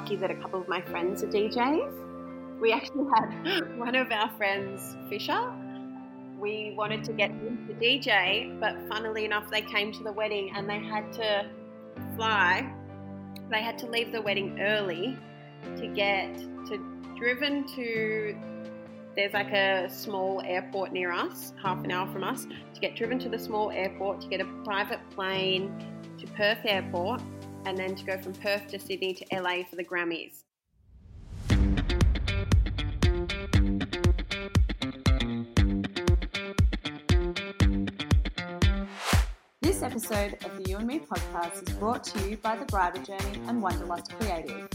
lucky that a couple of my friends are DJs. We actually had one of our friends, Fisher. We wanted to get him to DJ, but funnily enough, they came to the wedding and they had to fly. They had to leave the wedding early to get driven to, there's like a small airport near us, half an hour from us, to get driven to the small airport, to get a private plane to Perth Airport, and then to go from Perth to Sydney to LA for the Grammys. This episode of the You and Me podcast is brought to you by The Bridal Journey and Wonderlust Creative.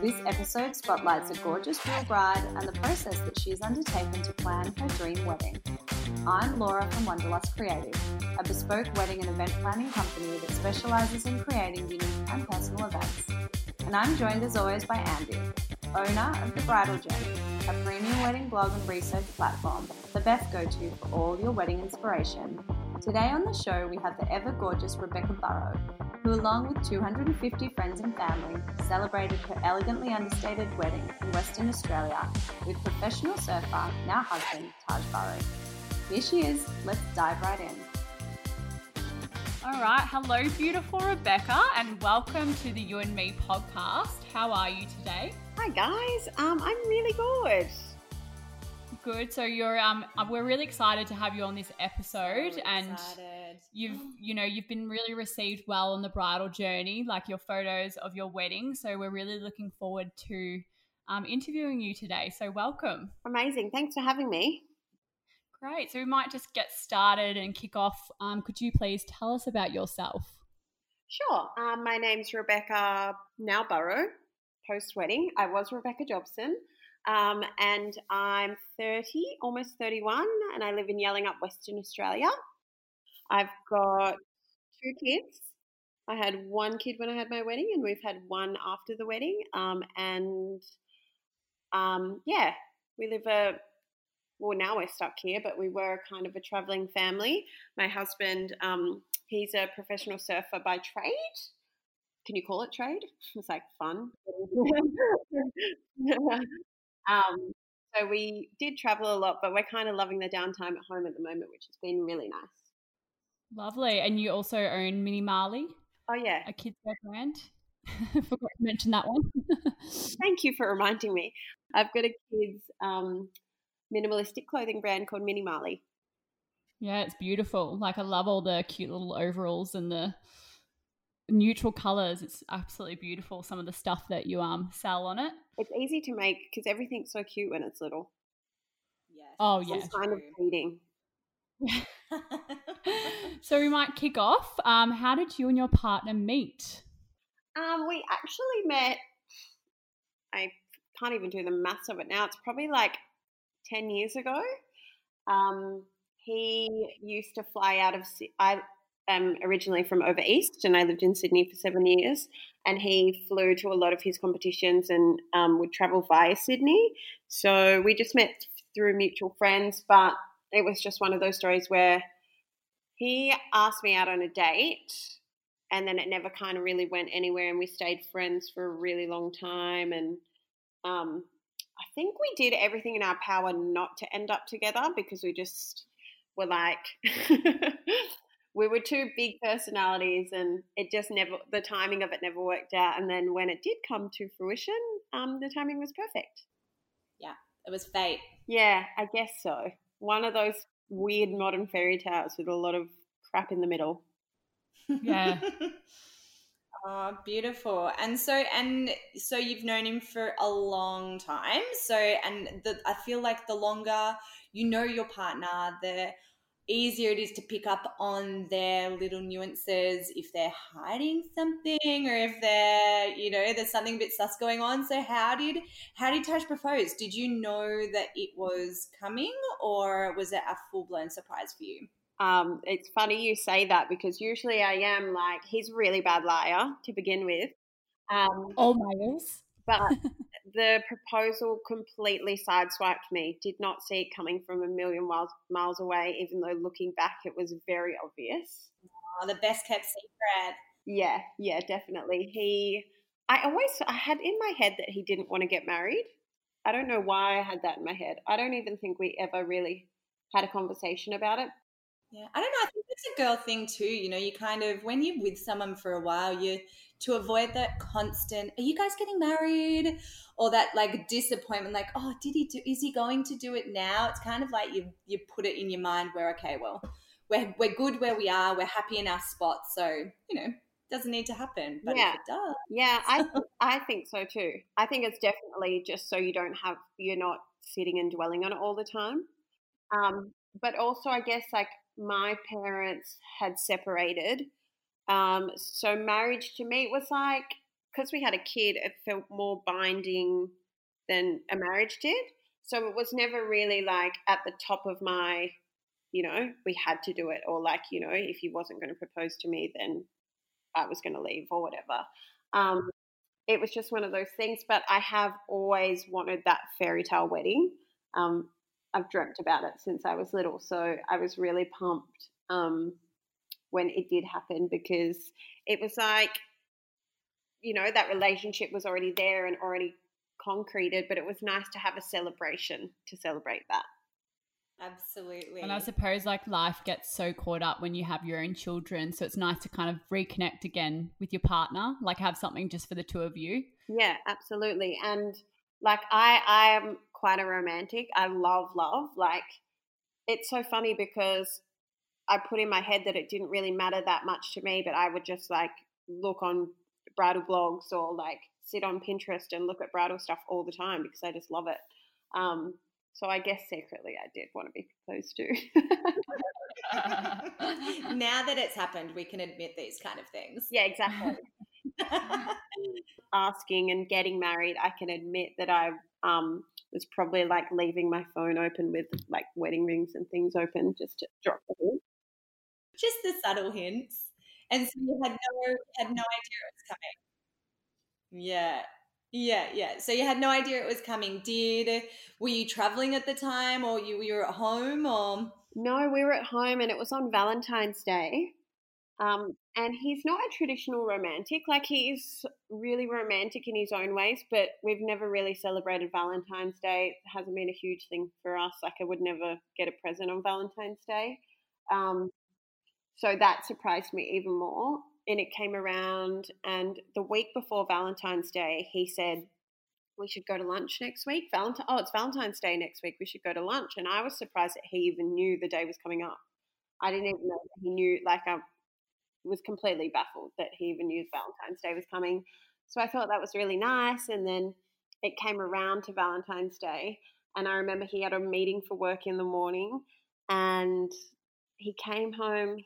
This episode spotlights a gorgeous real bride and the process that she has undertaken to plan her dream wedding. I'm Laura from Wonderlust Creative, a bespoke wedding and event planning company that specialises in creating unique and personal events. And I'm joined as always by Andy, owner of The Bridal Journey, a premium wedding blog and research platform, the best go-to for all your wedding inspiration. Today on the show we have the ever-gorgeous Rebecca Burrow, who along with 250 friends and family celebrated her elegantly understated wedding in Western Australia with professional surfer, now husband, Taj Burrow. Here she is. Let's dive right in. All right. Hello, beautiful Rebecca, and welcome to the You and Me podcast. How are you today? Hi, guys. I'm really good. Good. So we're really excited to have you on this episode, you've been really received well on The Bridal Journey, like your photos of your wedding. So we're really looking forward to interviewing you today. So welcome. Amazing. Thanks for having me. Great. So we might just get started and kick off. Could you please tell us about yourself? Sure. My name's Rebecca, now Burrow, post-wedding. I was Rebecca Jobson. And I'm 30, almost 31, and I live in Yellingup, Western Australia. I've got two kids. I had one kid when I had my wedding, and we've had one after the wedding. We live now we're stuck here, but we were kind of a travelling family. My husband, he's a professional surfer by trade. Can you call it trade? It's like fun. So we did travel a lot, but we're kind of loving the downtime at home at the moment, which has been really nice. Lovely. And you also own Mini Marley. Oh, yeah. A kids' brand. Forgot to mention that one. Thank you for reminding me. I've got a kids' minimalistic clothing brand called Mini Marley. Yeah, it's beautiful. Like I love all the cute little overalls and the neutral colors. It's absolutely beautiful, some of the stuff that you sell on it. It's easy to make because everything's so cute when it's little. Yes. Oh yeah, it's kind of bleeding. So we might kick off. How did you and your partner meet? We actually met, I can't even do the maths of it now, it's probably like 10 years ago. He used to fly out of, I am originally from over east and I lived in Sydney for 7 years, and he flew to a lot of his competitions and would travel via Sydney. So we just met through mutual friends, but it was just one of those stories where he asked me out on a date and then it never kind of really went anywhere, and we stayed friends for a really long time, and I think we did everything in our power not to end up together because we just were like we were two big personalities and it just never, the timing of it never worked out. And then when it did come to fruition, the timing was perfect. Yeah, it was fate. Yeah, I guess so. One of those weird modern fairy tales with a lot of crap in the middle. Yeah. Oh, beautiful. And so you've known him for a long time. I feel like the longer you know your partner, the easier it is to pick up on their little nuances, if they're hiding something or if they're, there's something a bit sus going on. So how did Taj propose? Did you know that it was coming, or was it a full-blown surprise for you? It's funny you say that because usually I am like, he's a really bad liar to begin with. Oh my goodness. But the proposal completely sideswiped me. Did not see it coming from a million miles away, even though looking back it was very obvious. Oh, the best kept secret. Yeah, definitely. He I had in my head that he didn't want to get married. I don't know why I had that in my head. I don't even think we ever really had a conversation about it. Yeah, I don't know. I think it's a girl thing too. You know, you kind of, when you're with someone for a while, you to avoid that constant, are you guys getting married? Or that like disappointment, like, oh, is he going to do it now? It's kind of like you put it in your mind where, okay, well, we're good where we are. We're happy in our spot. So, you know, it doesn't need to happen. But yeah. If it does. Yeah, I think so too. I think it's definitely just so you're not sitting and dwelling on it all the time. But also I guess like, my parents had separated. So marriage to me was like, because we had a kid, it felt more binding than a marriage did. So it was never really like at the top of my, you know, we had to do it, or like, you know, if he wasn't going to propose to me, then I was going to leave or whatever. It was just one of those things, but I have always wanted that fairy tale wedding. I've dreamt about it since I was little, so I was really pumped when it did happen, because it was like, you know, that relationship was already there and already concreted, but it was nice to have a celebration to celebrate that. Absolutely. And I suppose like life gets so caught up when you have your own children, so it's nice to kind of reconnect again with your partner, like have something just for the two of you. Yeah, absolutely. And like I am quite a romantic. I love. Like, it's so funny because I put in my head that it didn't really matter that much to me, but I would just like look on bridal blogs or like sit on Pinterest and look at bridal stuff all the time because I just love it. So I guess secretly I did want to be proposed to. Now that it's happened, we can admit these kind of things. Yeah, exactly. Asking and getting married, I can admit that I was probably like leaving my phone open with like wedding rings and things open just to drop the hint. Just the subtle hints. And so you had no idea it was coming. Yeah. So you had no idea it was coming. Were you traveling at the time, or you were at home, or? No, we were at home, and it was on Valentine's Day. And he's not a traditional romantic. Like, he's really romantic in his own ways, but we've never really celebrated Valentine's Day. It hasn't been a huge thing for us. Like, I would never get a present on Valentine's Day. So that surprised me even more. And it came around, and the week before Valentine's Day, he said, we should go to lunch next week. It's Valentine's Day next week. We should go to lunch. And I was surprised that he even knew the day was coming up. I didn't even know that he knew. Like, I was completely baffled that he even knew Valentine's Day was coming. So I thought that was really nice. And then it came around to Valentine's Day, and I remember he had a meeting for work in the morning, and he came home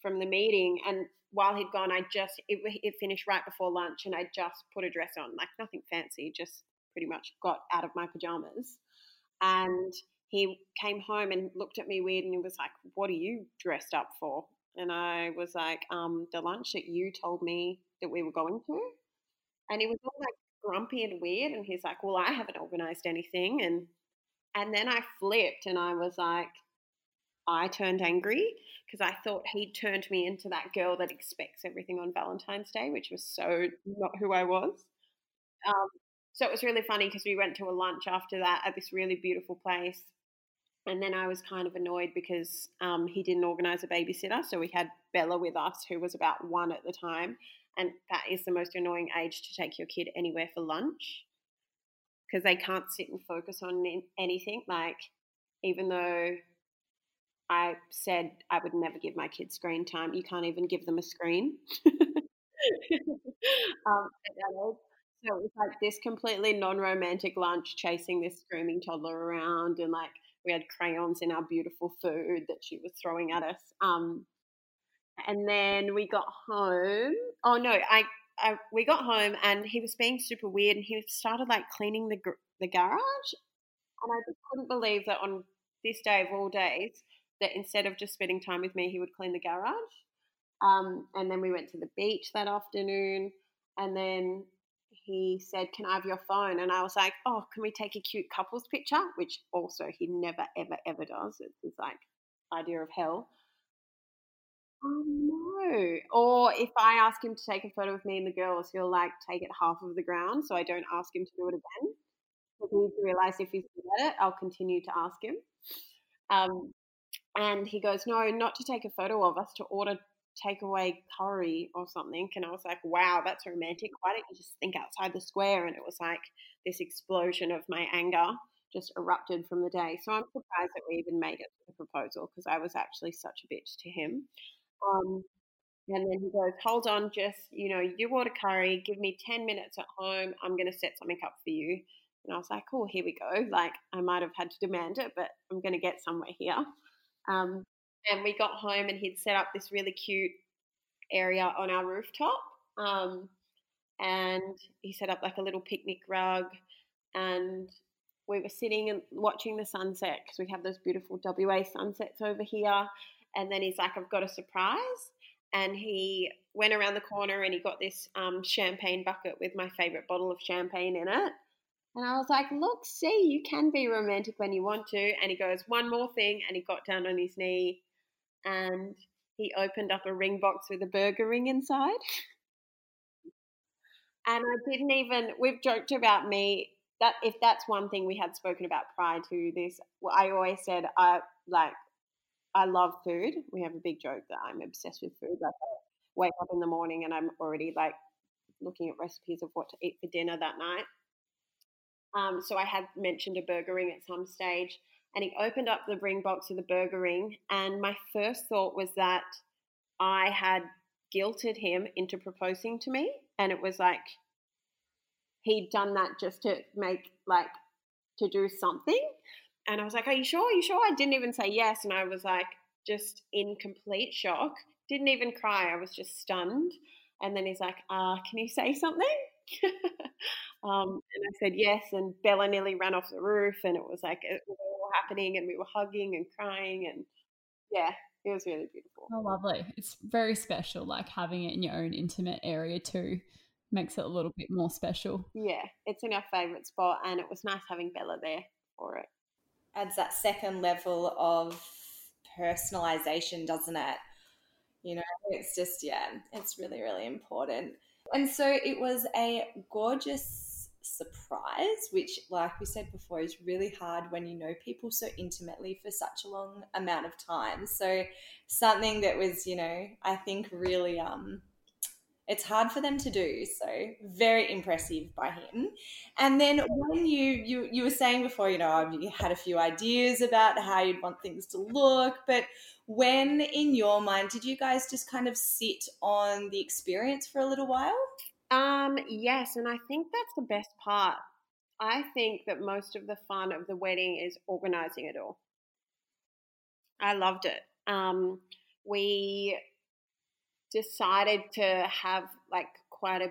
from the meeting, and while he'd gone, it finished right before lunch, and I just put a dress on, like nothing fancy, just pretty much got out of my pajamas. And he came home and looked at me weird, and he was like, what are you dressed up for? And I was like, the lunch that you told me that we were going to. And he was all like grumpy and weird. And he's like, well, I haven't organized anything. And then I flipped, and I was like, I turned angry because I thought he turned me into that girl that expects everything on Valentine's Day, which was so not who I was. So it was really funny because we went to a lunch after that at this really beautiful place. And then I was kind of annoyed because he didn't organise a babysitter. So we had Bella with us, who was about one at the time. And that is the most annoying age to take your kid anywhere for lunch, because they can't sit and focus on anything. Like, even though I said I would never give my kids screen time, you can't even give them a screen. So it was like this completely non-romantic lunch chasing this screaming toddler around, and like, we had crayons in our beautiful food that she was throwing at us. And then we got home. Oh, no, we got home, and he was being super weird, and he started, like, cleaning the garage. And I just couldn't believe that on this day of all days, that instead of just spending time with me, he would clean the garage. And then we went to the beach that afternoon, and then he said, can I have your phone? And I was like, oh, can we take a cute couples picture? Which also he never, ever, ever does. It's his, like, idea of hell. Oh, no. Or if I ask him to take a photo of me and the girls, he'll like take it half of the ground, so I don't ask him to do it again. Because he needs to realise if he's good at it, I'll continue to ask him. And he goes, no, not to take a photo of us, to order takeaway curry or something. And I was like, wow, that's romantic. Why don't you just think outside the square? And it was like this explosion of my anger just erupted from the day. So I'm surprised that we even made it to the proposal because I was actually such a bitch to him. And then he goes, hold on, just, you know, you order curry, give me 10 minutes at home, I'm going to set something up for you. And I was like, oh, here we go. Like, I might have had to demand it, but I'm going to get somewhere here. And we got home and he'd set up this really cute area on our rooftop. And he set up like a little picnic rug, and we were sitting and watching the sunset because we have those beautiful WA sunsets over here. And then he's like, I've got a surprise. And he went around the corner and he got this champagne bucket with my favourite bottle of champagne in it. And I was like, look, see, you can be romantic when you want to. And he goes, one more thing. And he got down on his knee and he opened up a ring box with a burger ring inside. And I didn't even, we've joked about me. That if that's one thing we had spoken about prior to this, I always said I love food. We have a big joke that I'm obsessed with food. Like, I wake up in the morning and I'm already like looking at recipes of what to eat for dinner that night. So I had mentioned a burger ring at some stage, and he opened up the ring box with a burger ring, and my first thought was that I had guilted him into proposing to me, and it was like he'd done that just to make to do something. And I was like, are you sure? I didn't even say yes. And I was like, just in complete shock. Didn't even cry. I was just stunned. And then he's like, can you say something? And I said yes. And Bella nearly ran off the roof. And it was like, it was all happening. And we were hugging and crying. And yeah, it was really beautiful. Oh, lovely. It's very special. Like having it in your own intimate area too makes it a little bit more special. Yeah, it's in our favourite spot. And it was nice having Bella there for it. Adds that second level of personalization, doesn't it? You know, it's just, yeah, it's really, really important. And so it was a gorgeous surprise, which, like we said before, is really hard when you know people so intimately for such a long amount of time. So something that was, you know, I think really it's hard for them to do, so very impressive by him. And then when you were saying before, you know, you had a few ideas about how you'd want things to look, but when in your mind did you guys just kind of sit on the experience for a little while? Yes, and I think that's the best part. I think that most of the fun of the wedding is organising it all. I loved it. We decided to have like quite a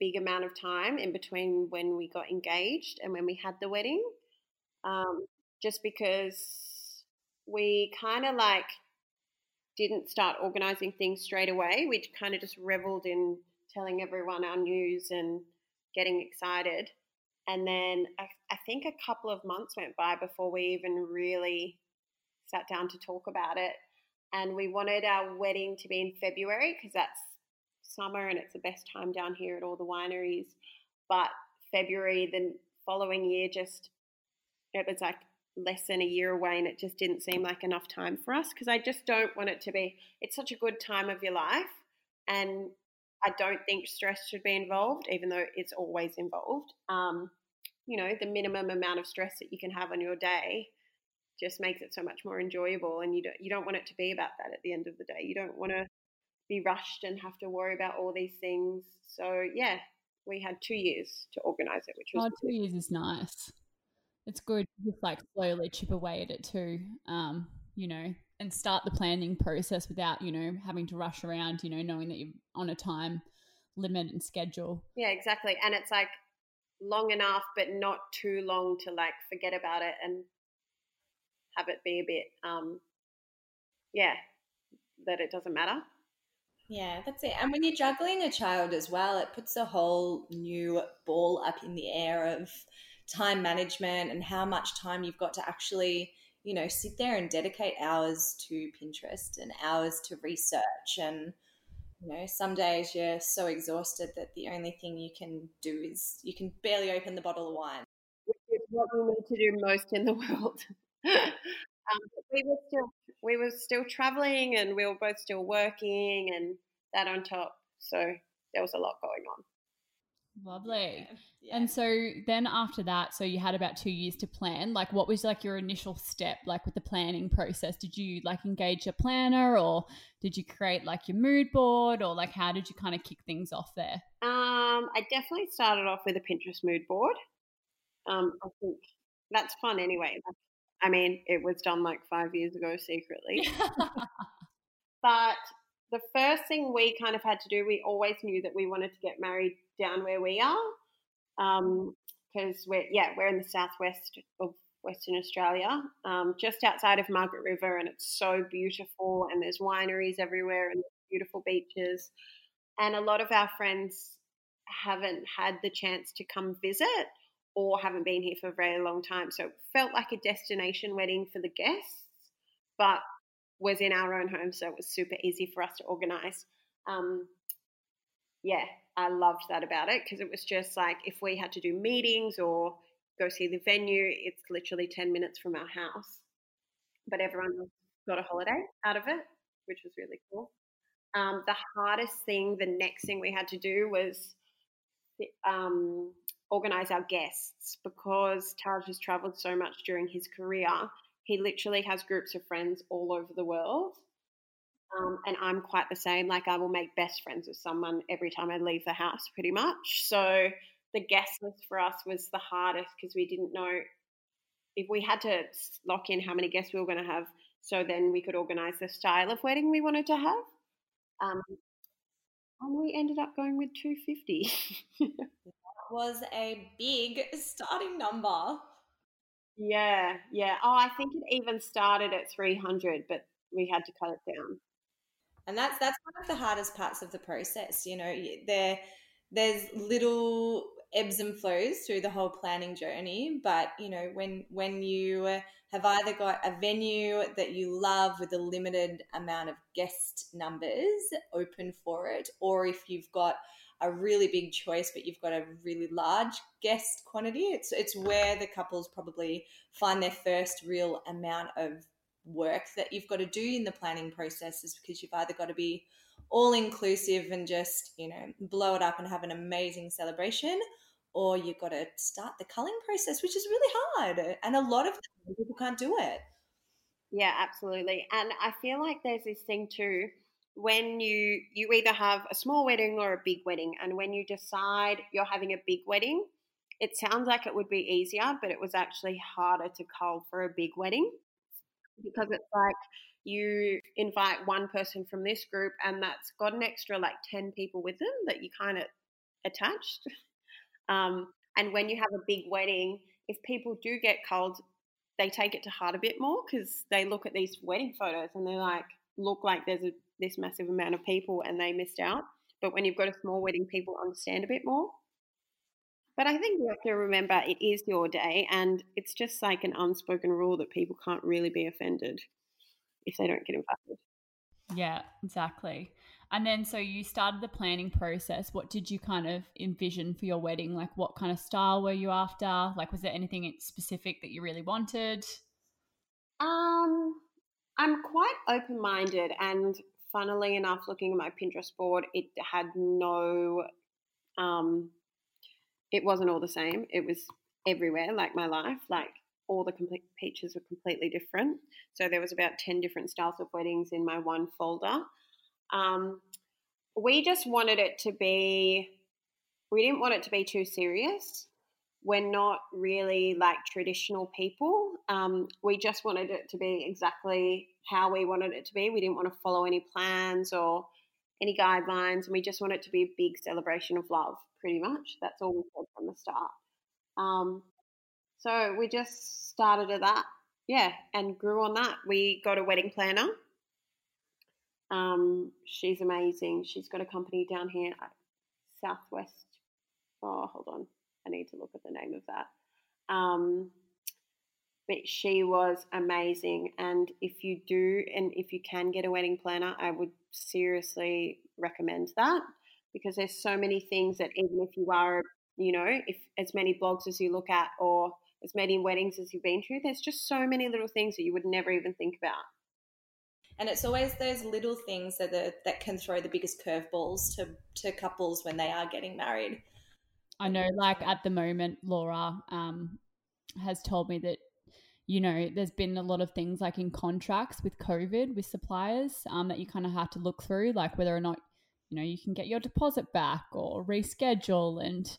big amount of time in between when we got engaged and when we had the wedding, just because we kind of like didn't start organising things straight away. We kind of just reveled in telling everyone our news and getting excited. And then I think a couple of months went by before we even really sat down to talk about it. And we wanted our wedding to be in February because that's summer and it's the best time down here at all the wineries. But February the following year, just it was like less than a year away, and it just didn't seem like enough time for us because I just don't want it to be – it's such a good time of your life, and I don't think stress should be involved, even though it's always involved. You know, the minimum amount of stress that you can have on your day just makes it so much more enjoyable, and you don't want it to be about that at the end of the day. You don't want to be rushed and have to worry about all these things. So, yeah, we had 2 years to organise it, which was – 2 years is nice. It's good to just, like, slowly chip away at it too, you know, and start the planning process without, you know, having to rush around, you know, knowing that you're on a time limit and schedule. Yeah, exactly. And it's, like, long enough but not too long to, like, forget about it and – have it be a bit that it doesn't matter. Yeah, that's it. And when you're juggling a child as well, it puts a whole new ball up in the air of time management and how much time you've got to actually you know, sit there and dedicate hours to Pinterest and hours to research. And, you know, some days you're so exhausted that the only thing you can do is you can barely open the bottle of wine. Which is what we need to do most in the world. We were still traveling, and we were both still working, and that on top. So there was a lot going on. Lovely. Yeah. And so then after that, so you had about 2 years to plan. Like, what was like your initial step, like with the planning process? Did you like engage a planner, or did you create like your mood board, or like how did you kind of kick things off there? I definitely started off with a Pinterest mood board. I think that's fun anyway. I mean, it was done like 5 years ago secretly. But the first thing we kind of had to do, we always knew that we wanted to get married down where we are, because we're in the southwest of Western Australia, just outside of Margaret River, and it's so beautiful, and there's wineries everywhere and beautiful beaches, and a lot of our friends haven't had the chance to come visit or haven't been here for a very long time. So it felt like a destination wedding for the guests, but was in our own home, so it was super easy for us to organise. I loved that about it, because it was just like if we had to do meetings or go see the venue, it's literally 10 minutes from our house. But everyone got a holiday out of it, which was really cool. The hardest thing, the next thing we had to do was organise our guests, because Taj has travelled so much during his career. He literally has groups of friends all over the world. And I'm quite the same. Like, I will make best friends with someone every time I leave the house, pretty much. So the guest list for us was the hardest, because we didn't know if we had to lock in how many guests we were going to have, so then we could organise the style of wedding we wanted to have. And we ended up going with 250. That was a big starting number. Yeah. Oh, I think it even started at 300, but we had to cut it down. And that's one of the hardest parts of the process. You know, there's little ebbs and flows through the whole planning journey, but, you know, when you have either got a venue that you love with a limited amount of guest numbers open for it, or if you've got a really big choice but you've got a really large guest quantity, it's where the couples probably find their first real amount of work that you've got to do in the planning process, is because you've either got to be all inclusive and just, you know, blow it up and have an amazing celebration, or you've got to start the culling process, which is really hard, and a lot of people can't do it. Yeah, absolutely. And I feel like there's this thing too, when you either have a small wedding or a big wedding, and when you decide you're having a big wedding, it sounds like it would be easier, but it was actually harder to cull for a big wedding, because it's like you invite one person from this group and that's got an extra like 10 people with them that you kind of attached. And when you have a big wedding, if people do get culled, they take it to heart a bit more, because they look at these wedding photos and they're like, look like there's this massive amount of people, and they missed out. But when you've got a small wedding, people understand a bit more. But I think you have to remember it is your day, and it's just like an unspoken rule that people can't really be offended if they don't get invited. Yeah, exactly. And then so you started the planning process. What did you kind of envision for your wedding? Like, what kind of style were you after? Like, was there anything specific that you really wanted? I'm quite open-minded, and funnily enough, looking at my Pinterest board, it had no it wasn't all the same. It was everywhere, like my life, like all the complete pictures were completely different. So there was about 10 different styles of weddings in my one folder. We just wanted it to be, we didn't want it to be too serious. We're not really like traditional people. We just wanted it to be exactly how we wanted it to be. We didn't want to follow any plans or any guidelines, and we just want it to be a big celebration of love, pretty much. That's all we said from the start. So we just started at that, and grew on that. We got a wedding planner. She's amazing. She's got a company down here, Southwest. Oh, hold on. I need to look at the name of that. but she was amazing. And if you do, and if you can get a wedding planner, I would seriously recommend that, because there's so many things that even if you are, you know, if as many blogs as you look at or as many weddings as you've been to, there's just so many little things that you would never even think about. And it's always those little things that can throw the biggest curveballs to couples when they are getting married. I know, like at the moment, Laura has told me that, you know, there's been a lot of things like in contracts with COVID, with suppliers that you kind of have to look through, like whether or not, you know, you can get your deposit back or reschedule. And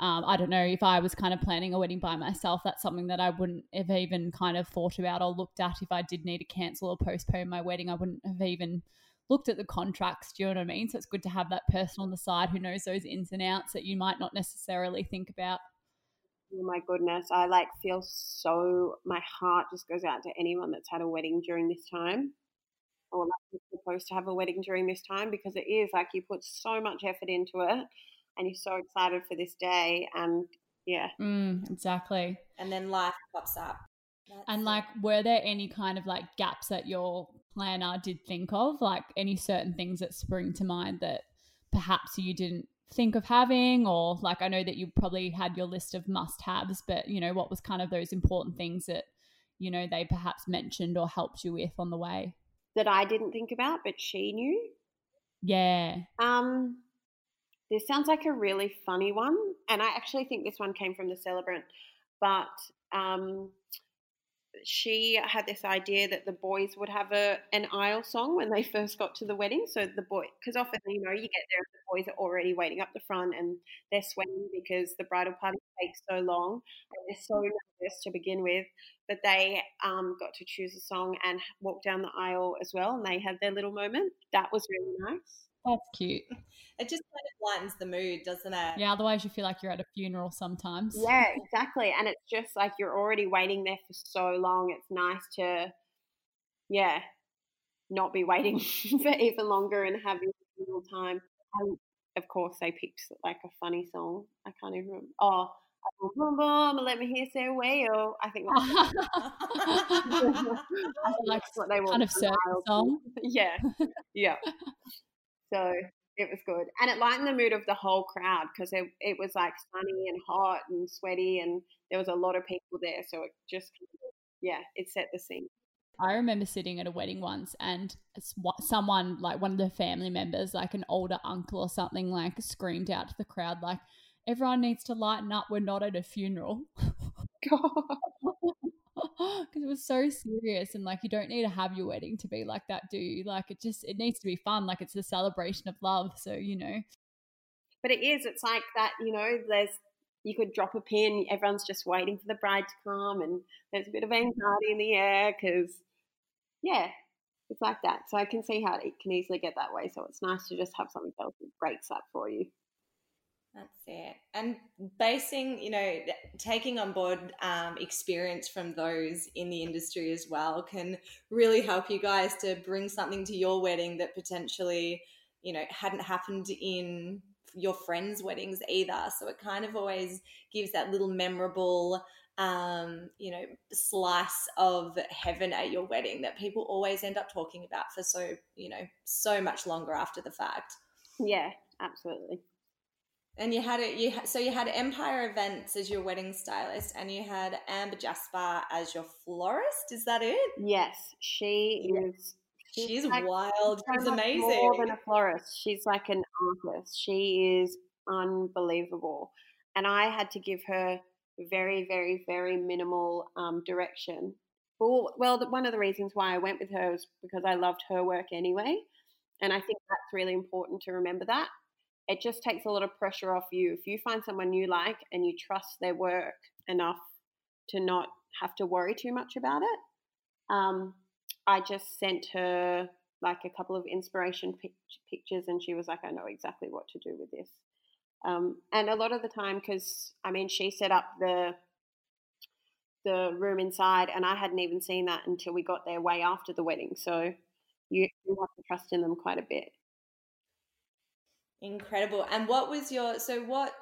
I don't know, if I was kind of planning a wedding by myself, that's something that I wouldn't have even kind of thought about or looked at. If I did need to cancel or postpone my wedding, I wouldn't have even looked at the contracts. Do you know what I mean? So it's good to have that person on the side who knows those ins and outs that you might not necessarily think about. Oh my goodness. I like feel so, my heart just goes out to anyone that's had a wedding during this time, or like supposed to have a wedding during this time, because it is like you put so much effort into it. And you're so excited for this day, and yeah. Exactly. And then life pops up. And like, were there any kind of like gaps that your planner did think of, like any certain things that spring to mind that perhaps you didn't think of having? Or like, I know that you probably had your list of must-haves, but you know, what was kind of those important things that, you know, they perhaps mentioned or helped you with on the way? That I didn't think about, but she knew? Yeah. This sounds like a really funny one, and I actually think this one came from the celebrant, but she had this idea that the boys would have an aisle song when they first got to the wedding. So the boy, because often, you know, you get there and the boys are already waiting up the front and they're sweating because the bridal party takes so long and they're so nervous to begin with, but they got to choose a song and walk down the aisle as well, and they had their little moment. That was really nice. That's cute. It just kind of lightens the mood, doesn't it? Yeah, otherwise you feel like you're at a funeral sometimes. Yeah, exactly. And it's just like you're already waiting there for so long. It's nice to, yeah, not be waiting for even longer and have a little time. And, of course, they picked like a funny song. I can't even remember. Oh, boom, boom, let me hear say wail. I think that's what they want. Kind of surf song. Yeah, yeah. So it was good. And it lightened the mood of the whole crowd, because it was like sunny and hot and sweaty, and there was a lot of people there. So it just, yeah, it set the scene. I remember sitting at a wedding once, and someone, like one of the family members, like an older uncle or something, like screamed out to the crowd, like, everyone needs to lighten up. We're not at a funeral. God. Because it was so serious, and like, you don't need to have your wedding to be like that, do you? Like, it needs to be fun. Like, it's the celebration of love, so, you know. But it is, it's like that, you know, you could drop a pin, everyone's just waiting for the bride to come, and there's a bit of anxiety in the air because, yeah, it's like that. So I can see how it can easily get that way. So it's nice to just have something else that breaks up for you. That's it. And taking on board experience from those in the industry as well can really help you guys to bring something to your wedding that potentially, you know, hadn't happened in your friends' weddings either. So it kind of always gives that little memorable, you know, slice of heaven at your wedding that people always end up talking about for so much longer after the fact. Yeah, absolutely. And you had Empire Events as your wedding stylist, and you had Amber Jasper as your florist. Is that it? Yes, she is. She's like wild. She's amazing. More than a florist, she's like an artist. She is unbelievable, and I had to give her very, very, very minimal direction. Well, one of the reasons why I went with her was because I loved her work anyway, and I think that's really important to remember that. It just takes a lot of pressure off you. If you find someone you like and you trust their work enough to not have to worry too much about it. I just sent her like a couple of inspiration pictures, and she was like, I know exactly what to do with this. And a lot of the time, because, I mean, she set up the room inside, and I hadn't even seen that until we got there way after the wedding. So you have to trust in them quite a bit. Incredible. And what was your, so what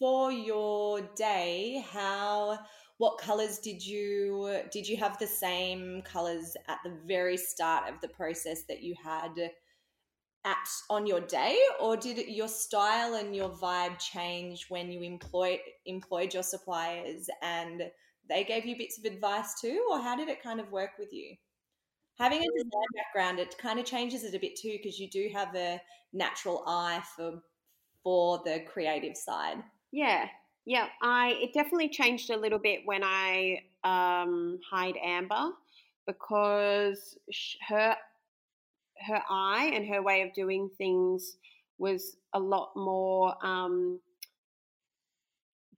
for your day, how, What colours did you have the same colours at the very start of the process that you had on your day, or did your style and your vibe change when you employed your suppliers and they gave you bits of advice too, or how did it kind of work with you? Having a design background, it kind of changes it a bit too, because you do have a natural eye for the creative side. Yeah, it definitely changed a little bit when I hired Amber, because her eye and her way of doing things was a lot more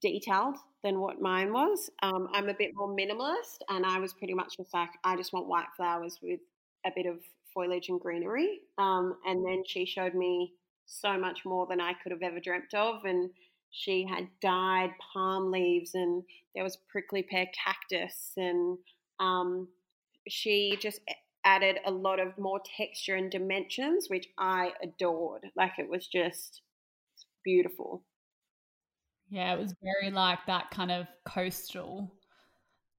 detailed than what mine was. I'm a bit more minimalist, and I was pretty much just like, I just want white flowers with a bit of foliage and greenery. And then she showed me so much more than I could have ever dreamt of, and she had dyed palm leaves, and there was prickly pear cactus, and she just added a lot of more texture and dimensions, which I adored. Like, it was just beautiful. Yeah, it was very like that kind of coastal,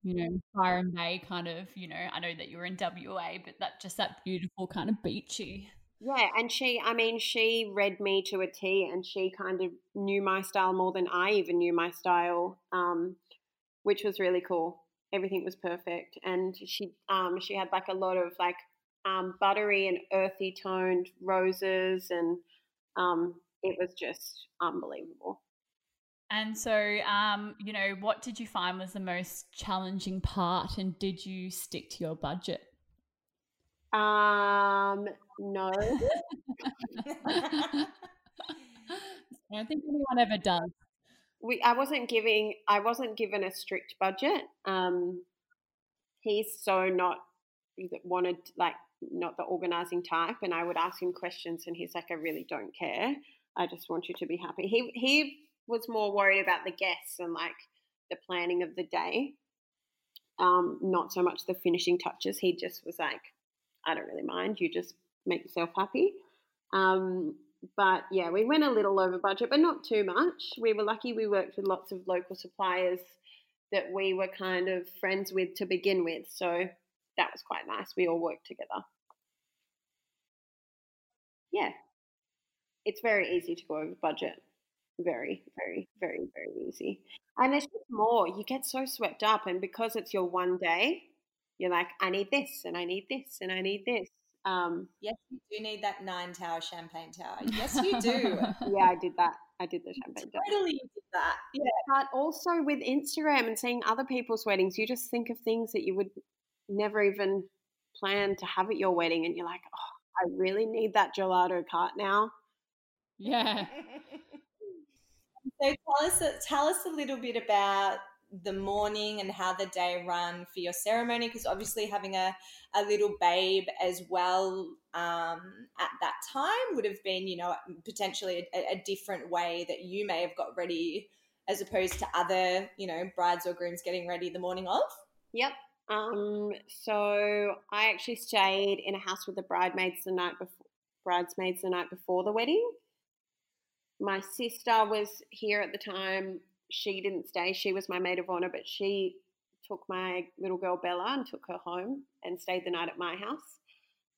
Byron Bay kind of, I know that you were in WA, but that beautiful kind of beachy. Yeah, and she read me to a T, and she kind of knew my style more than I even knew my style, which was really cool. Everything was perfect, and she had like a lot of like buttery and earthy toned roses, and it was just unbelievable. And so, what did you find was the most challenging part, and did you stick to your budget? No. I don't think anyone ever does. I wasn't given a strict budget. He's so not the organising type, and I would ask him questions and he's like, I really don't care. I just want you to be happy. He was more worried about the guests and like the planning of the day, not so much the finishing touches. He just was like, I don't really mind. You just make yourself happy. But yeah, we went a little over budget, but not too much. We were lucky we worked with lots of local suppliers that we were kind of friends with to begin with. So that was quite nice. We all worked together. Yeah. It's very easy to go over budget. Very, very, very, very easy. And it's just more. You get so swept up, and because it's your one day, you're like, I need this and I need this and I need this. Yes, you do need that 9-tower champagne tower. Yes, you do. Yeah, I did that. I did the champagne tower. Totally did that. Yeah. But also with Instagram and seeing other people's weddings, you just think of things that you would never even plan to have at your wedding, and you're like, oh, I really need that gelato cart now. Yeah. So tell us a little bit about the morning and how the day run for your ceremony, because obviously having a little babe as well at that time would have been, potentially a different way that you may have got ready as opposed to other, brides or grooms getting ready the morning of. Yep. So I actually stayed in a house with the bridesmaids the night before the wedding. My sister was here at the time. She didn't stay. She was my maid of honour, but she took my little girl Bella and took her home and stayed the night at my house.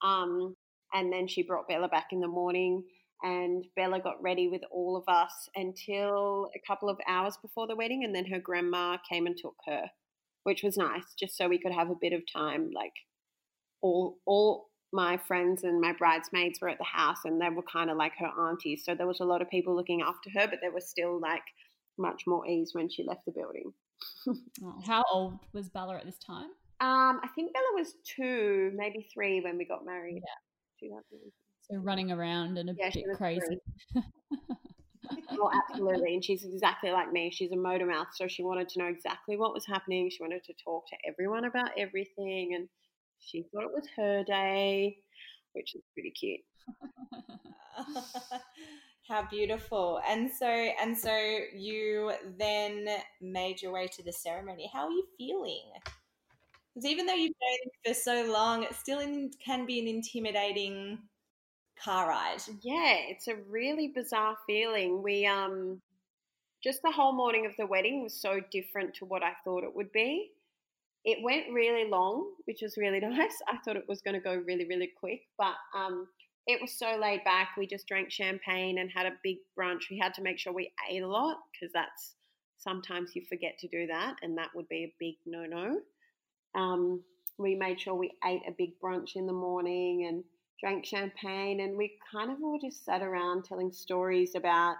And then she brought Bella back in the morning, and Bella got ready with all of us until a couple of hours before the wedding, and then her grandma came and took her, which was nice, just so we could have a bit of time. Like all my friends and my bridesmaids were at the house, and they were kind of like her aunties, so there was a lot of people looking after her, but there was still like much more ease when she left the building. How old was Bella at this time? I think Bella was 2, maybe 3 when we got married. Yeah. So running around and a bit crazy. Oh, absolutely. And she's exactly like me. She's a motor mouth, so she wanted to know exactly what was happening. She wanted to talk to everyone about everything, and she thought it was her day, which is pretty cute. How beautiful. And so you then made your way to the ceremony. How are you feeling? Because even though you've known for so long, it still can be an intimidating car ride. Yeah, it's a really bizarre feeling. We just the whole morning of the wedding was so different to what I thought it would be. It went really long, which was really nice. I thought it was going to go really, really quick, but it was so laid back. We just drank champagne and had a big brunch. We had to make sure we ate a lot because that's sometimes you forget to do that, and that would be a big no-no. We made sure we ate a big brunch in the morning and drank champagne, and we kind of all just sat around telling stories about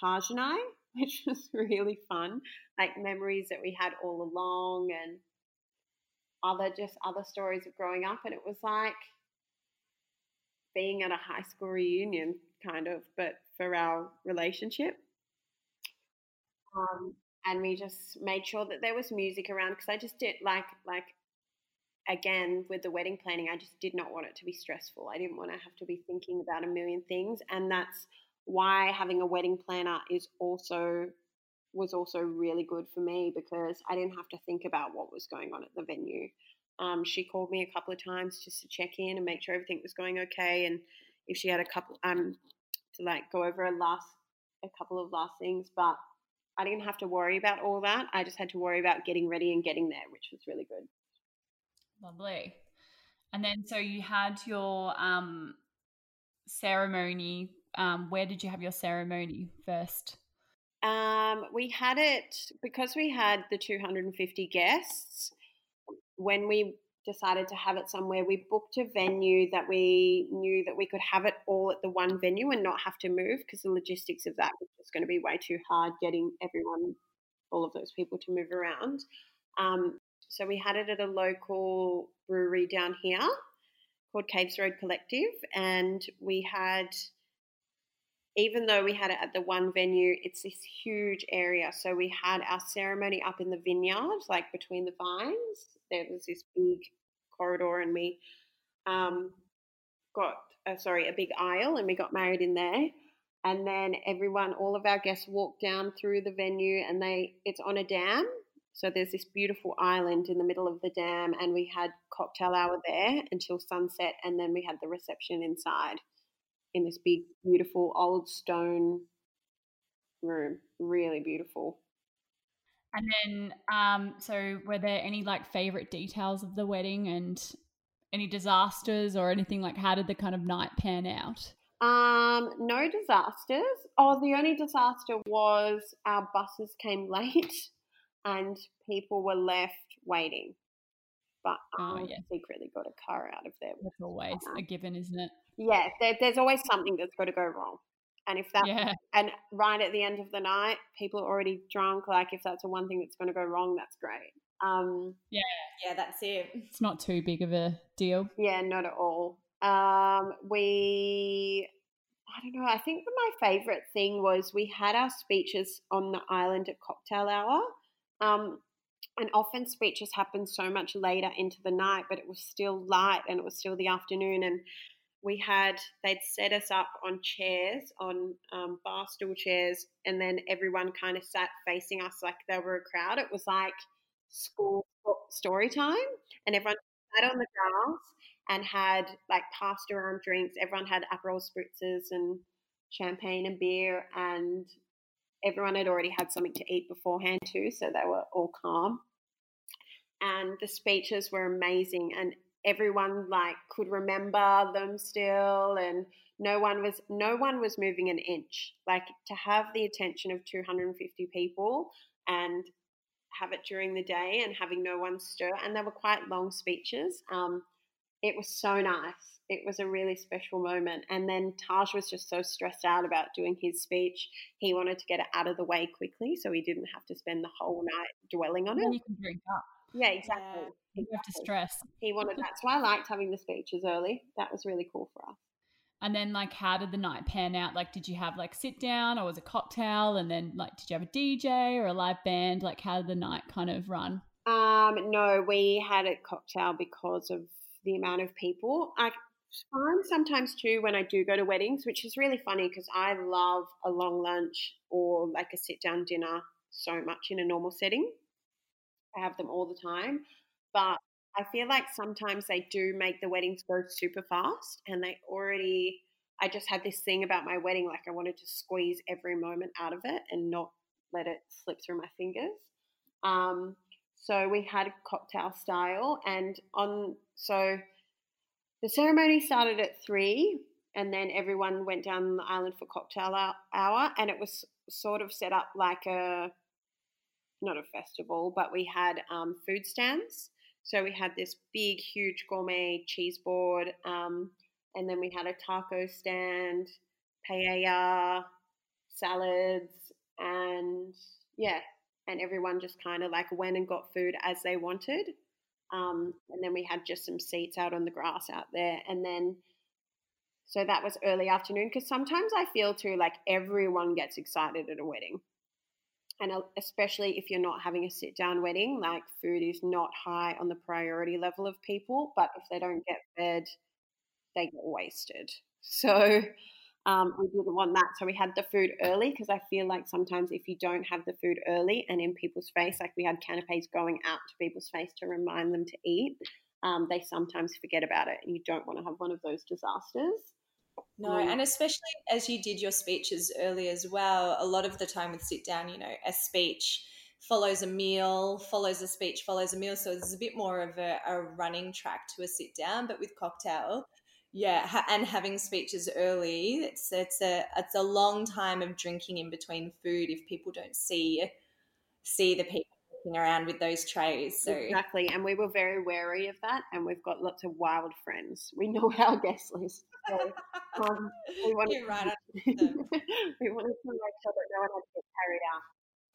Taj and I, which was really fun, like memories that we had all along and other stories of growing up. And it was like being at a high school reunion kind of, but for our relationship. And we just made sure that there was music around because I just did like again with the wedding planning, I just did not want it to be stressful. I didn't want to have to be thinking about a million things, and that's why having a wedding planner was also really good for me because I didn't have to think about what was going on at the venue. She called me a couple of times just to check in and make sure everything was going okay, and if she had a couple to like go over a couple of last things, but I didn't have to worry about all that. I just had to worry about getting ready and getting there, which was really good. Lovely. And then so you had your ceremony. Where did you have your ceremony first? We had it because we had the 250 guests. When we decided to have it somewhere, we booked a venue that we knew that we could have it all at the one venue and not have to move because the logistics of that was just going to be way too hard getting all of those people to move around. So we had it at a local brewery down here called Caves Road Collective, and we had, even though we had it at the one venue, it's this huge area. So we had our ceremony up in the vineyard, like between the vines. There was this big corridor, and we a big aisle, and we got married in there. And then all of our guests walked down through the venue, and it's on a dam. So there's this beautiful island in the middle of the dam, and we had cocktail hour there until sunset, and then we had the reception inside in this big, beautiful old stone room. Really beautiful. And then so were there any like favourite details of the wedding and any disasters or anything? Like how did the kind of night pan out? No disasters. Oh, the only disaster was our buses came late and people were left waiting. But secretly got a car out of there. That's always a given, isn't it? Yeah, there's always something that's got to go wrong. And if that, and right at the end of the night, people are already drunk. Like if that's the one thing that's going to go wrong, that's great. Yeah, that's it. It's not too big of a deal. Yeah, not at all. I don't know. I think my favourite thing was we had our speeches on the island at cocktail hour. And often speeches happen so much later into the night, but it was still light and it was still the afternoon, and they'd set us up on chairs, on bar stool chairs, and then everyone kind of sat facing us like they were a crowd. It was like school story time, and everyone sat on the grass and had like passed around drinks. Everyone had Aperol spritzers and champagne and beer, and everyone had already had something to eat beforehand too, so they were all calm. And the speeches were amazing, and everyone like could remember them still, and no one was moving an inch. Like to have the attention of 250 people and have it during the day and having no one stir, and they were quite long speeches. It was so nice. It was a really special moment. And then Taj was just so stressed out about doing his speech. He wanted to get it out of the way quickly so he didn't have to spend the whole night dwelling on it. And you can drink up. Yeah, exactly. Yeah, you have to stress. That's why I liked having the speeches early. That was really cool for us. And then like how did the night pan out? Like did you have like sit down or was it cocktail? And then like did you have a DJ or a live band? Like how did the night kind of run? No, we had a cocktail because of the amount of people. I find sometimes too when I do go to weddings, which is really funny because I love a long lunch or like a sit down dinner so much in a normal setting. I have them all the time, but I feel like sometimes they do make the weddings go super fast, and I just had this thing about my wedding, like I wanted to squeeze every moment out of it and not let it slip through my fingers. So we had cocktail style, and so the ceremony started at 3, and then everyone went down the island for cocktail hour, and it was sort of set up like not a festival, but we had food stands. So we had this big, huge gourmet cheese board, and then we had a taco stand, paella, salads, and everyone just kind of like went and got food as they wanted. And then we had just some seats out on the grass out there. And then, so that was early afternoon, because sometimes I feel too like everyone gets excited at a wedding. And especially if you're not having a sit-down wedding, like food is not high on the priority level of people, but if they don't get fed, they get wasted. So we didn't want that. So we had the food early, because I feel like sometimes if you don't have the food early and in people's face, like we had canapes going out to people's face to remind them to eat, they sometimes forget about it, and you don't want to have one of those disasters. No, and especially as you did your speeches early as well, a lot of the time with sit down, you know, a speech follows a meal, follows a speech, follows a meal. So there's a bit more of a running track to a sit down, but with cocktail, and having speeches early, it's a long time of drinking in between food if people don't see the people walking around with those trays. So. Exactly, and we were very wary of that, and we've got lots of wild friends. We know our guest list. So, you're right. We wanted to make sure that no one had to get carried out.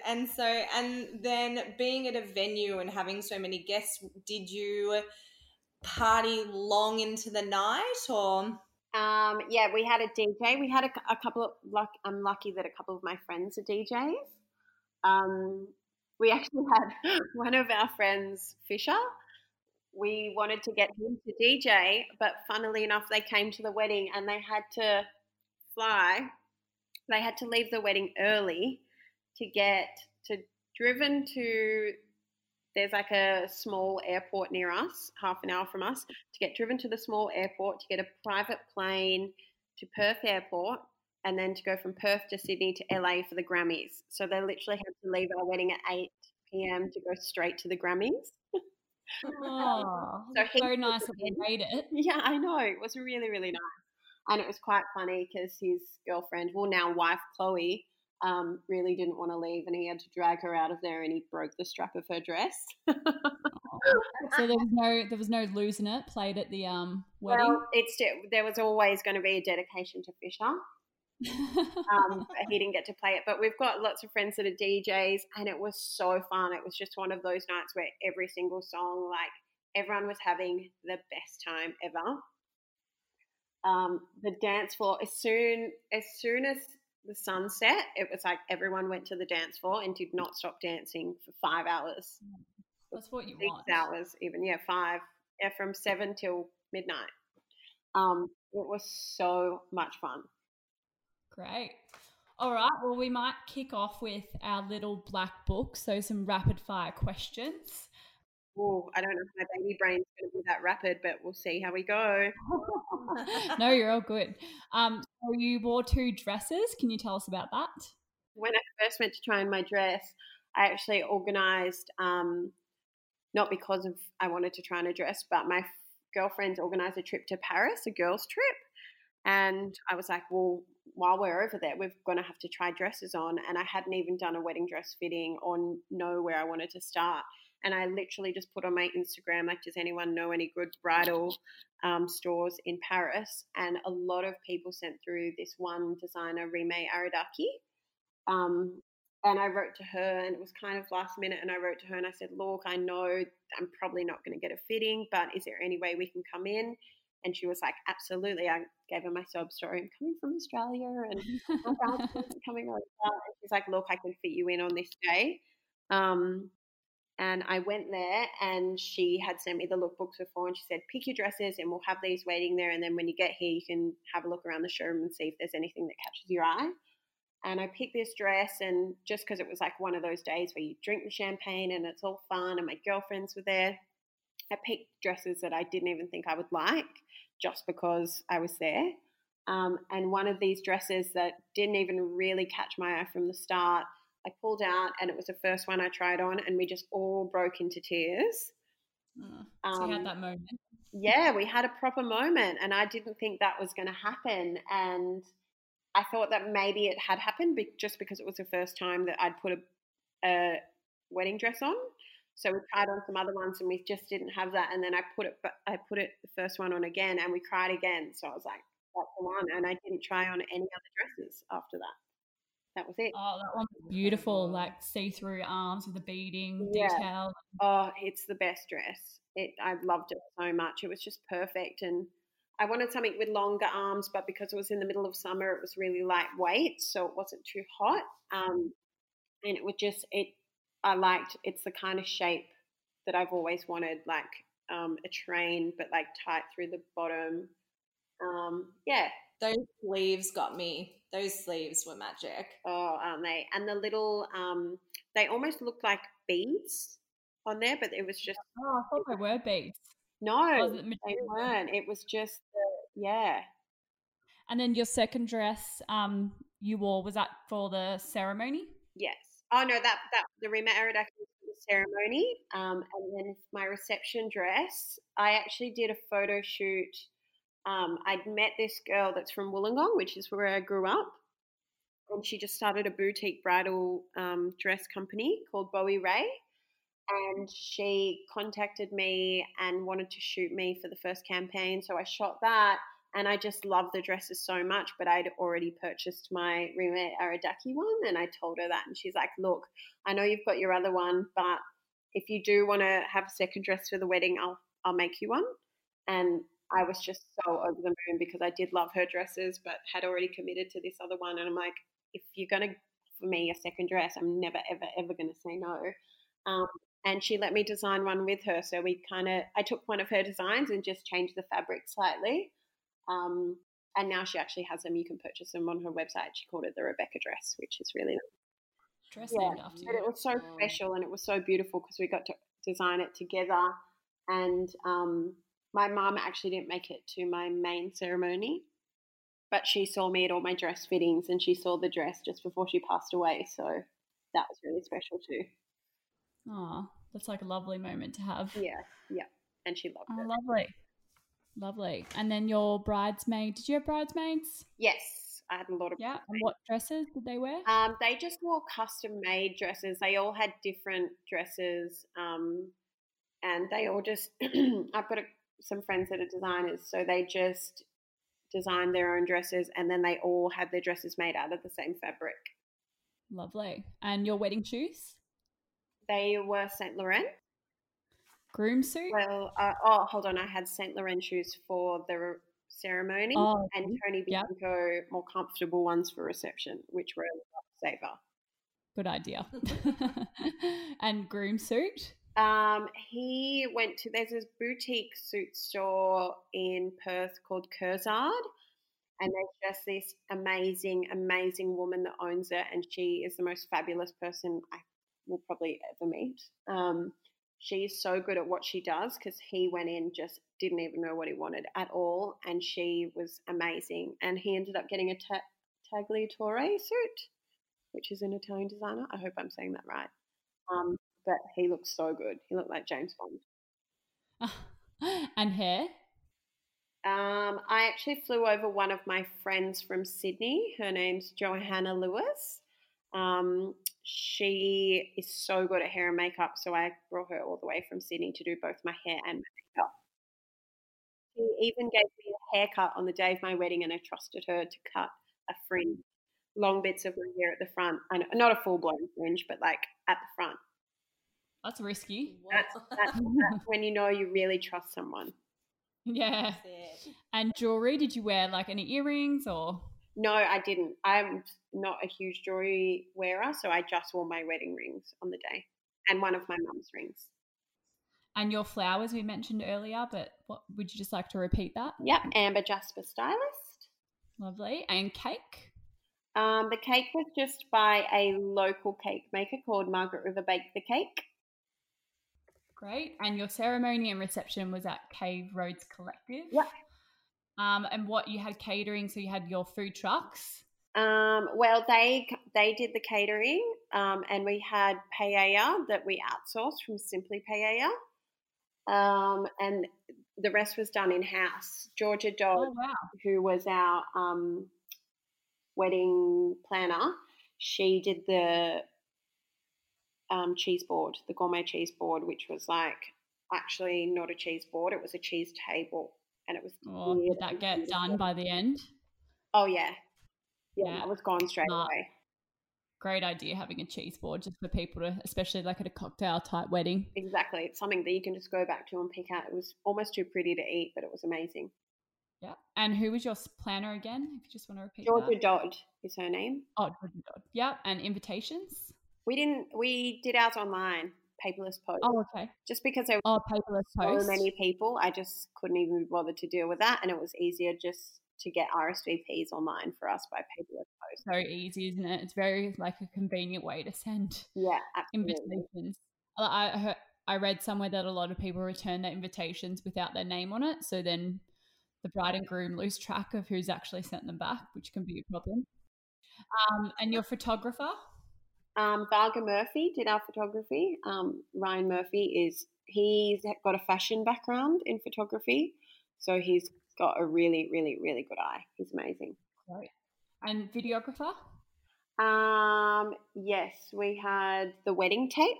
And so, and then being at a venue and having so many guests, did you party long into the night, or? Yeah, we had a DJ. We had a couple of I'm lucky that a couple of my friends are DJs. We actually had one of our friends, Fisher. We wanted to get him to DJ, but funnily enough, they came to the wedding and they had to fly. They had to leave the wedding early to get driven to, there's like a small airport near us, half an hour from us, to get driven to the small airport, to get a private plane to Perth Airport, and then to go from Perth to Sydney to LA for the Grammys. So they literally had to leave our wedding at 8 p.m. to go straight to the Grammys. Oh, so nice that they made it. Yeah, I know. It was really, really nice. And it was quite funny because his girlfriend, well, now wife Chloe, really didn't want to leave, and he had to drag her out of there, and he broke the strap of her dress. Oh. So there was no losing it played at the wedding? Well, there was always going to be a dedication to Fisher. But he didn't get to play it, but we've got lots of friends that are DJs, and it was so fun. It was just one of those nights where every single song, like everyone was having the best time ever. The dance floor, as soon as the sun set, it was like everyone went to the dance floor and did not stop dancing for 5 hours. That's what you want. 6 hours even, yeah, 5, from 7 till midnight. It was so much fun. Great. All right, well, we might kick off with our little black book, so some rapid-fire questions. Oh, I don't know if my baby brain's going to be that rapid, but we'll see how we go. No, you're all good. So you wore 2 dresses. Can you tell us about that? When I first went to try on my dress, I actually organised, not because of I wanted to try on a dress, but my girlfriends organised a trip to Paris, a girls' trip, and I was like, well, while we're over there, we're going to have to try dresses on. And I hadn't even done a wedding dress fitting or know where I wanted to start. And I literally just put on my Instagram, like, does anyone know any good bridal stores in Paris? And a lot of people sent through this one designer, Rime Arodaky. And I wrote to her, and it was kind of last minute, and I wrote to her and I said, look, I know I'm probably not going to get a fitting, but is there any way we can come in? And she was like, absolutely. I gave her my sob story. I'm coming from Australia and my dad's coming over. And she's like, look, I can fit you in on this day. And I went there, and she had sent me the lookbooks before, and she said, pick your dresses and we'll have these waiting there. And then when you get here, you can have a look around the showroom and see if there's anything that catches your eye. And I picked this dress, and just because it was like one of those days where you drink the champagne and it's all fun, and my girlfriends were there, I picked dresses that I didn't even think I would like, just because I was there. And one of these dresses that didn't even really catch my eye from the start, I pulled out, and it was the first one I tried on, and we just all broke into tears. So you had that moment. Yeah, we had a proper moment, and I didn't think that was going to happen. And I thought that maybe it had happened just because it was the first time that I'd put a wedding dress on. So we tried on some other ones, and we just didn't have that. And then I put the first one on again, and we cried again. So I was like, that's the one. And I didn't try on any other dresses after that. That was it. Oh, that one's beautiful, like see-through arms with the beading detail. Oh, it's the best dress. I loved it so much. It was just perfect, and I wanted something with longer arms, but because it was in the middle of summer, it was really lightweight, so it wasn't too hot. And it would just it's the kind of shape that I've always wanted, like a train, but like tight through the bottom. Yeah. Those sleeves were magic. Oh, aren't they? And the little, they almost looked like beads on there, but it was just. Oh, I thought they were beads. No, they weren't. It was just, yeah. And then your second dress you wore, was that for the ceremony? Yes. Oh, no, that the Rime Arodaky was for the ceremony. And then my reception dress, I actually did a photo shoot. I'd met this girl that's from Wollongong, which is where I grew up, and she just started a boutique bridal dress company called Bowie Ray, and she contacted me and wanted to shoot me for the first campaign, so I shot that, and I just loved the dresses so much, but I'd already purchased my Rime Arodaky one, and I told her that, and she's like, look, I know you've got your other one, but if you do want to have a second dress for the wedding, I'll make you one. And I was just so over the moon because I did love her dresses but had already committed to this other one. And I'm like, if you're going to offer me a second dress, I'm never, ever, ever going to say no. And she let me design one with her. So I took one of her designs and just changed the fabric slightly. And now she actually has them. You can purchase them on her website. She called it the Rebecca dress, which is really nice. Dress named after you. But it was so special, and it was so beautiful because we got to design it together. And my mum actually didn't make it to my main ceremony, but she saw me at all my dress fittings, and she saw the dress just before she passed away. So that was really special too. Oh, that's like a lovely moment to have. Yeah, yeah. And she loved it. Lovely. And then your bridesmaid, did you have bridesmaids? Yes, I had a lot of bridesmaids. And what dresses did they wear? They just wore custom-made dresses. They all had different dresses, and they all just I've got some friends that are designers, so they just designed their own dresses, and then they all had their dresses made out of the same fabric. Lovely. And your wedding shoes? They were Saint Laurent. Groom suit? Well, hold on. I had Saint Laurent shoes for the ceremony, and Tony Bianco more comfortable ones for reception, which were a lifesaver. Good idea. And groom suit? He went to, there's this boutique suit store in Perth called Curzard, and there's just this amazing, amazing woman that owns it, and she is the most fabulous person I will probably ever meet. She is so good at what she does, because he went in, just didn't even know what he wanted at all, and she was amazing, and he ended up getting a Tagliatore suit, which is an Italian designer. I hope I'm saying that right. But he looked so good. He looked like James Bond. And hair? I actually flew over one of my friends from Sydney. Her name's Johanna Lewis. She is so good at hair and makeup, so I brought her all the way from Sydney to do both my hair and my makeup. She even gave me a haircut on the day of my wedding, and I trusted her to cut a fringe, long bits of my hair at the front. And not a full-blown fringe, but like at the front. That's risky. That's when you know you really trust someone. Yeah. And jewelry, did you wear like any earrings or? No, I didn't. I'm not a huge jewelry wearer, so I just wore my wedding rings on the day and one of my mum's rings. And your flowers we mentioned earlier, but what would you just like to repeat that? Yep, Amber Jasper stylist. Lovely. And cake? The cake was just by a local cake maker called Margaret River Bake the Cake. Great. And your ceremony and reception was at Caves Road Collective. Yeah. And what you had catering, so you had your food trucks. Well, they did the catering, and we had paella that we outsourced from Simply Paella, and the rest was done in-house. Georgia Dodd, who was our wedding planner, she did the cheese board, the gourmet cheese board, which was like actually not a cheese board, it was a cheese table. And it was did that get done by the end? Oh, yeah. It was gone straight away. Great idea having a cheese board just for people to, especially like at a cocktail type wedding. Exactly. It's something that you can just go back to and pick out. It was almost too pretty to eat, but it was amazing. Yeah. And who was your planner again? If you just want to repeat Georgia that. Dodd is her name. Oh, Georgia Dodd. Yeah. And invitations? We did ours online. Paperless Post. Oh, okay. Just because there were so many people, I just couldn't even bother to deal with that, and it was easier just to get RSVPs online for us by Paperless Post. Very easy, isn't it? It's very like a convenient way to send invitations. I read somewhere that a lot of people return their invitations without their name on it, so then the bride and groom lose track of who's actually sent them back, which can be a problem. And your photographer? Balga Murphy did our photography. Ryan Murphy he's got a fashion background in photography, so he's got a really, really, really good eye. He's amazing. Great. And videographer? Yes, we had The Wedding Tape.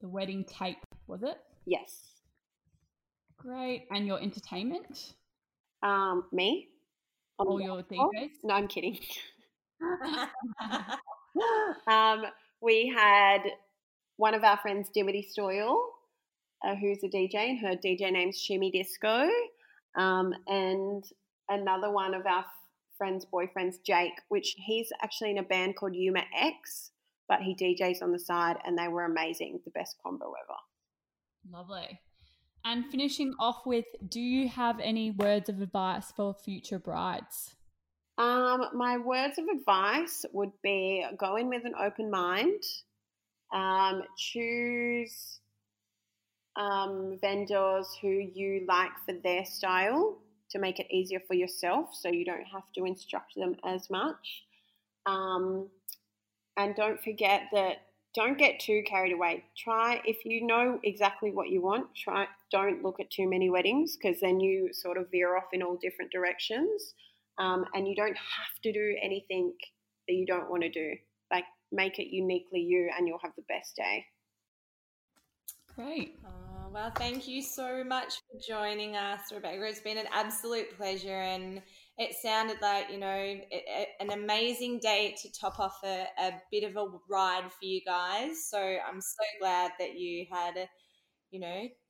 The Wedding Tape, was it? Yes. Great. And your entertainment? Me. All your DJs? No, I'm kidding. We had one of our friends, Dimity Stoyle, who's a DJ, and her DJ name's Shimmy Disco, and another one of our friends' boyfriends, Jake, which he's actually in a band called Yuma X, but he DJs on the side, and they were amazing, the best combo ever. Lovely. And finishing off with, do you have any words of advice for future brides? My words of advice would be go in with an open mind, choose vendors who you like for their style to make it easier for yourself so you don't have to instruct them as much. And don't forget that don't get too carried away. Try, if you know exactly what you want, don't look at too many weddings, because then you sort of veer off in all different directions. And you don't have to do anything that you don't want to do. Like, make it uniquely you and you'll have the best day. Great. Well, thank you so much for joining us, Rebecca. It's been an absolute pleasure, and it sounded like, you know, an amazing day to top off a bit of a ride for you guys. So I'm so glad that you had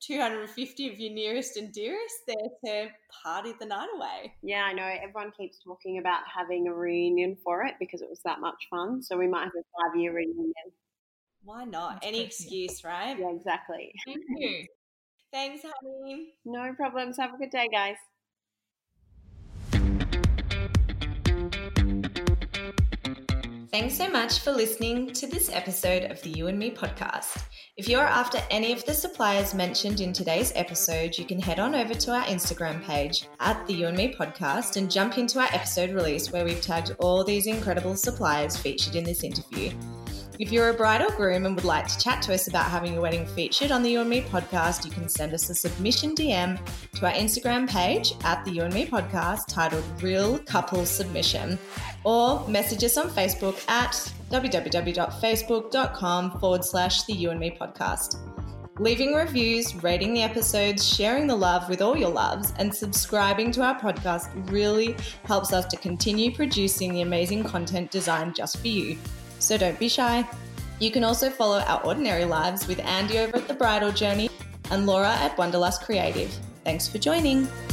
250 of your nearest and dearest there to party the night away. Yeah, I know. Everyone keeps talking about having a reunion for it because it was that much fun. So we might have a 5-year reunion. Why not? That's Any excuse, right? Yeah, exactly. Thank you. Thanks, honey. No problems. Have a good day, guys. Thanks so much for listening to this episode of the You and Me podcast. If you're after any of the suppliers mentioned in today's episode, you can head on over to our Instagram page at the You and Me podcast and jump into our episode release where we've tagged all these incredible suppliers featured in this interview. If you're a bride or groom and would like to chat to us about having your wedding featured on the You and Me podcast, you can send us a submission DM to our Instagram page at the You and Me podcast titled Real Couple Submission, or message us on Facebook at www.facebook.com/the You and Me podcast. Leaving reviews, rating the episodes, sharing the love with all your loves, and subscribing to our podcast really helps us to continue producing the amazing content designed just for you. So don't be shy. You can also follow our ordinary lives with Andy over at The Bridal Journey and Laura at Wonderlust Creative. Thanks for joining.